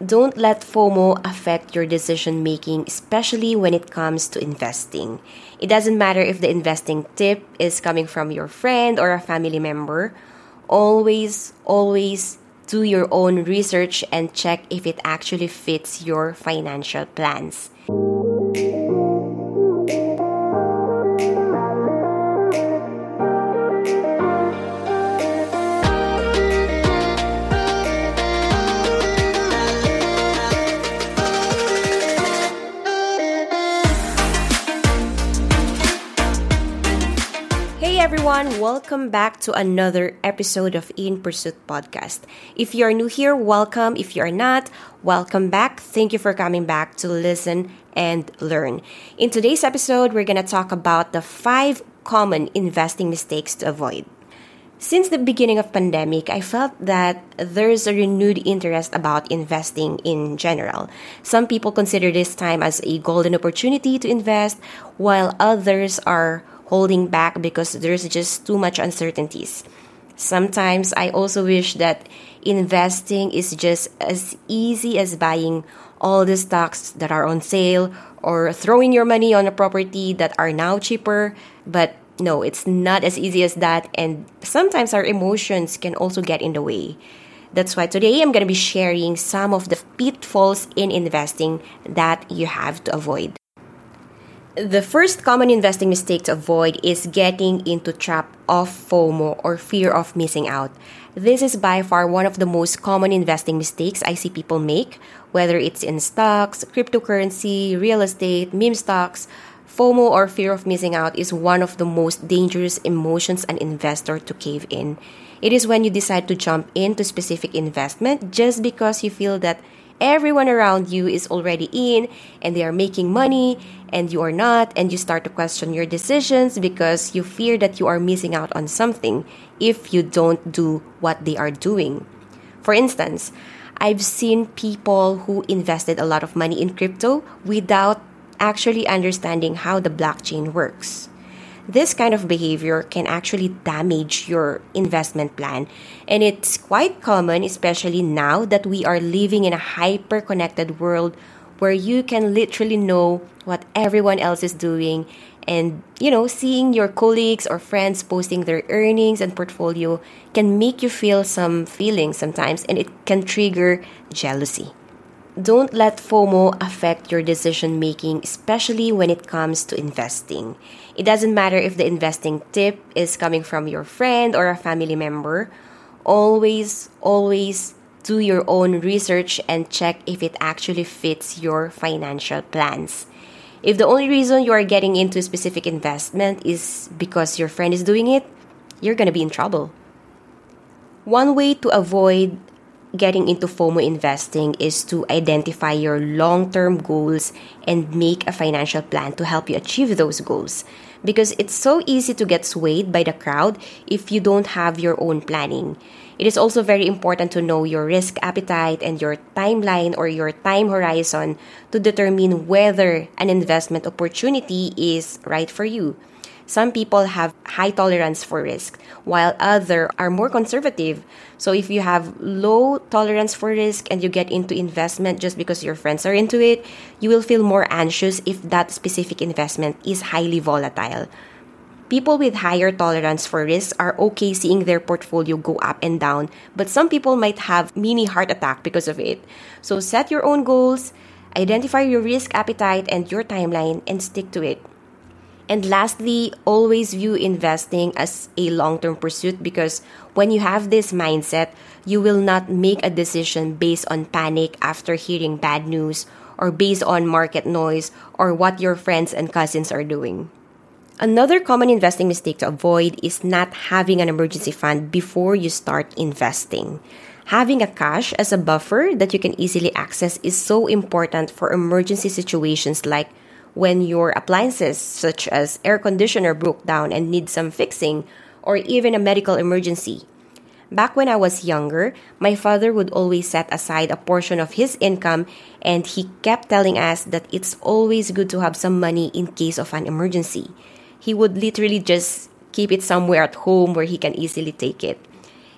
Don't let FOMO affect your decision-making, especially when it comes to investing. It doesn't matter if the investing tip is coming from your friend or a family member. Always do your own research and check if it actually fits your financial plans. Welcome back to another episode of In Pursuit Podcast. If you are new here, welcome. If you are not, welcome back. Thank you for coming back to listen and learn. In today's episode, we're going to talk about the 5 common investing mistakes to avoid. Since the beginning of pandemic, I felt that there's a renewed interest about investing in general. Some people consider this time as a golden opportunity to invest, while others are holding back because there's just too much uncertainties. Sometimes I also wish that investing is just as easy as buying all the stocks that are on sale or throwing your money on a property that are now cheaper. But no, it's not as easy as that. And sometimes our emotions can also get in the way. That's why today I'm going to be sharing some of the pitfalls in investing that you have to avoid. The first common investing mistake to avoid is getting into trap of FOMO or fear of missing out. This is by far one of the most common investing mistakes I see people make, whether it's in stocks, cryptocurrency, real estate, meme stocks. FOMO or fear of missing out is one of the most dangerous emotions an investor to cave in. It is when you decide to jump into specific investment just because you feel that everyone around you is already in and they are making money and you are not, and you start to question your decisions because you fear that you are missing out on something if you don't do what they are doing. For instance, I've seen people who invested a lot of money in crypto without actually understanding how the blockchain works. This kind of behavior can actually damage your investment plan. And it's quite common, especially now that we are living in a hyper-connected world where you can literally know what everyone else is doing. And, seeing your colleagues or friends posting their earnings and portfolio can make you feel some feelings sometimes, and it can trigger jealousy. Don't let FOMO affect your decision-making, especially when it comes to investing. It doesn't matter if the investing tip is coming from your friend or a family member. Always do your own research and check if it actually fits your financial plans. If the only reason you are getting into a specific investment is because your friend is doing it, you're going to be in trouble. One way to avoid getting into FOMO investing is to identify your long-term goals and make a financial plan to help you achieve those goals. Because it's so easy to get swayed by the crowd if you don't have your own planning. It is also very important to know your risk appetite and your timeline or your time horizon to determine whether an investment opportunity is right for you. Some people have high tolerance for risk, while others are more conservative. So if you have low tolerance for risk and you get into investment just because your friends are into it, you will feel more anxious if that specific investment is highly volatile. People with higher tolerance for risk are okay seeing their portfolio go up and down, but some people might have mini heart attack because of it. So set your own goals, identify your risk appetite and your timeline, and stick to it. And lastly, always view investing as a long-term pursuit, because when you have this mindset, you will not make a decision based on panic after hearing bad news or based on market noise or what your friends and cousins are doing. Another common investing mistake to avoid is not having an emergency fund before you start investing. Having a cash as a buffer that you can easily access is so important for emergency situations like when your appliances such as air conditioner broke down and need some fixing, or even a medical emergency. Back when I was younger, my father would always set aside a portion of his income, and he kept telling us that it's always good to have some money in case of an emergency. He would literally just keep it somewhere at home where he can easily take it.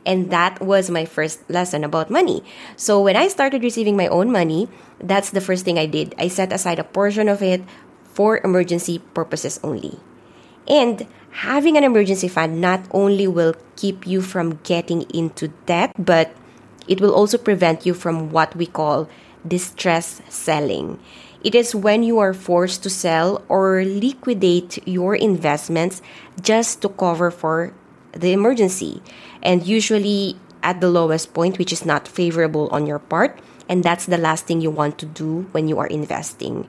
And that was my first lesson about money. So when I started receiving my own money, that's the first thing I did. I set aside a portion of it for emergency purposes only. And having an emergency fund not only will keep you from getting into debt, but it will also prevent you from what we call distress selling. It is when you are forced to sell or liquidate your investments just to cover for the emergency, and usually at the lowest point, which is not favorable on your part, and that's the last thing you want to do when you are investing.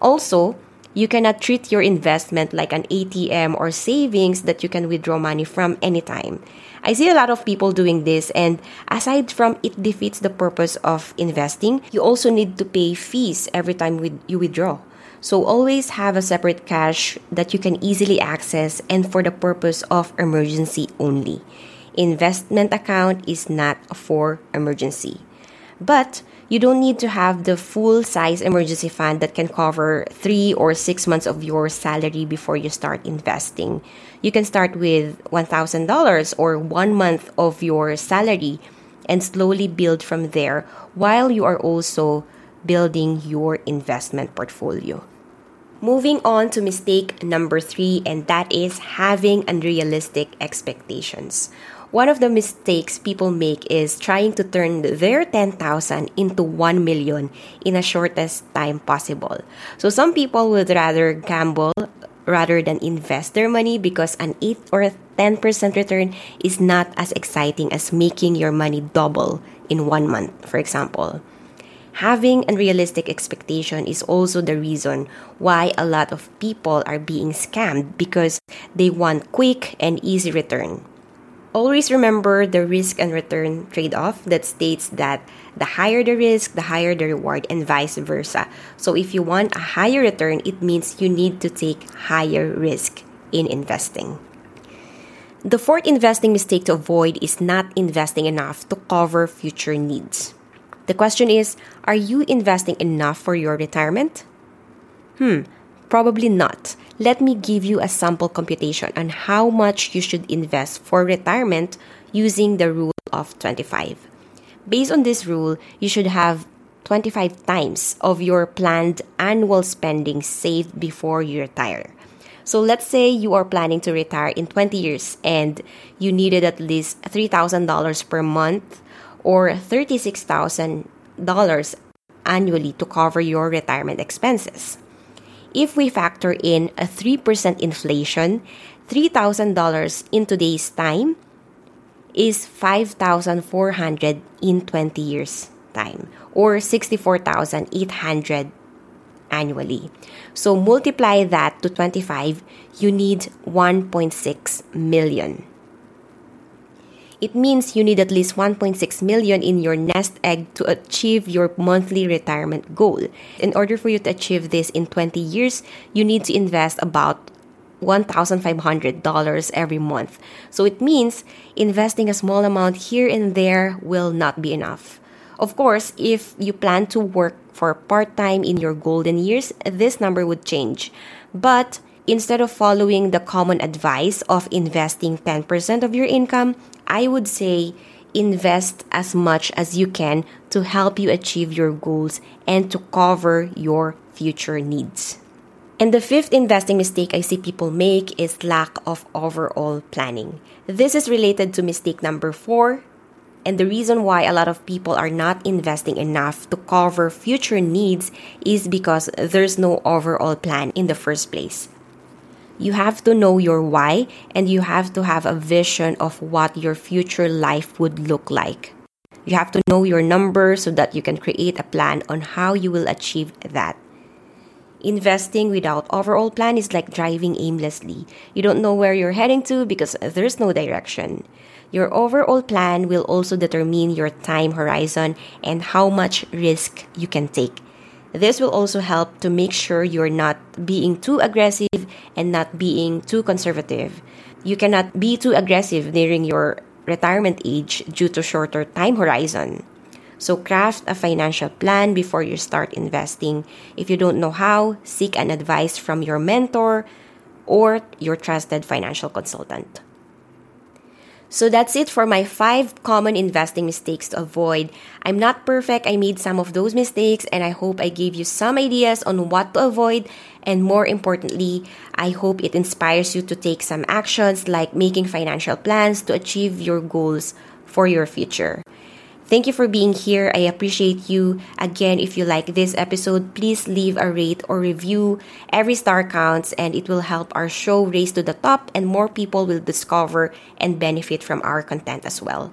Also, you cannot treat your investment like an ATM or savings that you can withdraw money from anytime. I see a lot of people doing this, and aside from it defeats the purpose of investing, you also need to pay fees every time you withdraw. So always have a separate cash that you can easily access and for the purpose of emergency only. Investment account is not for emergency. But you don't need to have the full-size emergency fund that can cover 3 or 6 months of your salary before you start investing. You can start with $1,000 or 1 month of your salary and slowly build from there while you are also building your investment portfolio. Moving on to mistake number 3, and that is having unrealistic expectations. One of the mistakes people make is trying to turn their 10,000 into 1 million in the shortest time possible. So some people would rather gamble rather than invest their money because an 8 or 10% return is not as exciting as making your money double in 1 month, for example. Having unrealistic expectation is also the reason why a lot of people are being scammed because they want quick and easy return. Always remember the risk and return trade-off that states that the higher the risk, the higher the reward, and vice versa. So if you want a higher return, it means you need to take higher risk in investing. The fourth investing mistake to avoid is not investing enough to cover future needs. The question is, are you investing enough for your retirement? Probably not. Let me give you a sample computation on how much you should invest for retirement using the rule of 25. Based on this rule, you should have 25 times of your planned annual spending saved before you retire. So let's say you are planning to retire in 20 years and you needed at least $3,000 per month or $36,000 annually to cover your retirement expenses. If we factor in a 3% inflation, $3,000 in today's time is $5,400 in 20 years' time or $64,800 annually. So multiply that to 25, you need 1.6 million. It means you need at least 1.6 million in your nest egg to achieve your monthly retirement goal. In order for you to achieve this in 20 years, you need to invest about $1,500 every month. So it means investing a small amount here and there will not be enough. Of course, if you plan to work for part-time in your golden years, this number would change. But instead of following the common advice of investing 10% of your income, I would say invest as much as you can to help you achieve your goals and to cover your future needs. And the fifth investing mistake I see people make is lack of overall planning. This is related to mistake number 4, and the reason why a lot of people are not investing enough to cover future needs is because there's no overall plan in the first place. You have to know your why, and you have to have a vision of what your future life would look like. You have to know your numbers so that you can create a plan on how you will achieve that. Investing without overall plan is like driving aimlessly. You don't know where you're heading to because there's no direction. Your overall plan will also determine your time horizon and how much risk you can take. This will also help to make sure you're not being too aggressive and not being too conservative. You cannot be too aggressive nearing your retirement age due to shorter time horizon. So craft a financial plan before you start investing. If you don't know how, seek an advice from your mentor or your trusted financial consultant. So that's it for my 5 common investing mistakes to avoid. I'm not perfect, I made some of those mistakes, and I hope I gave you some ideas on what to avoid, and more importantly, I hope it inspires you to take some actions like making financial plans to achieve your goals for your future. Thank you for being here. I appreciate you. Again, if you like this episode, please leave a rate or review. Every star counts and it will help our show raise to the top and more people will discover and benefit from our content as well.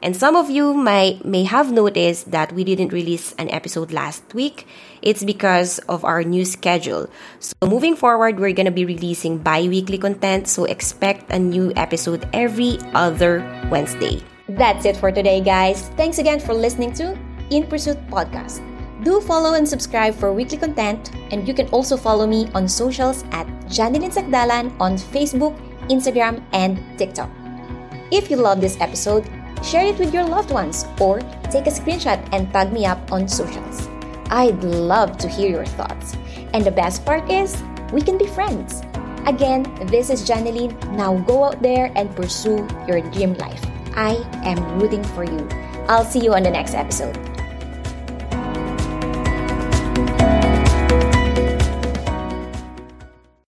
And some of you may have noticed that we didn't release an episode last week. It's because of our new schedule. So moving forward, we're going to be releasing bi-weekly content. So expect a new episode every other Wednesday. That's it for today, guys. Thanks again for listening to In Pursuit Podcast. Do follow and subscribe for weekly content. And you can also follow me on socials at Janilyn Sacdalan on Facebook, Instagram, and TikTok. If you love this episode, share it with your loved ones or take a screenshot and tag me up on socials. I'd love to hear your thoughts. And the best part is, we can be friends. Again, this is Janilyn. Now go out there and pursue your dream life. I am rooting for you. I'll see you on the next episode.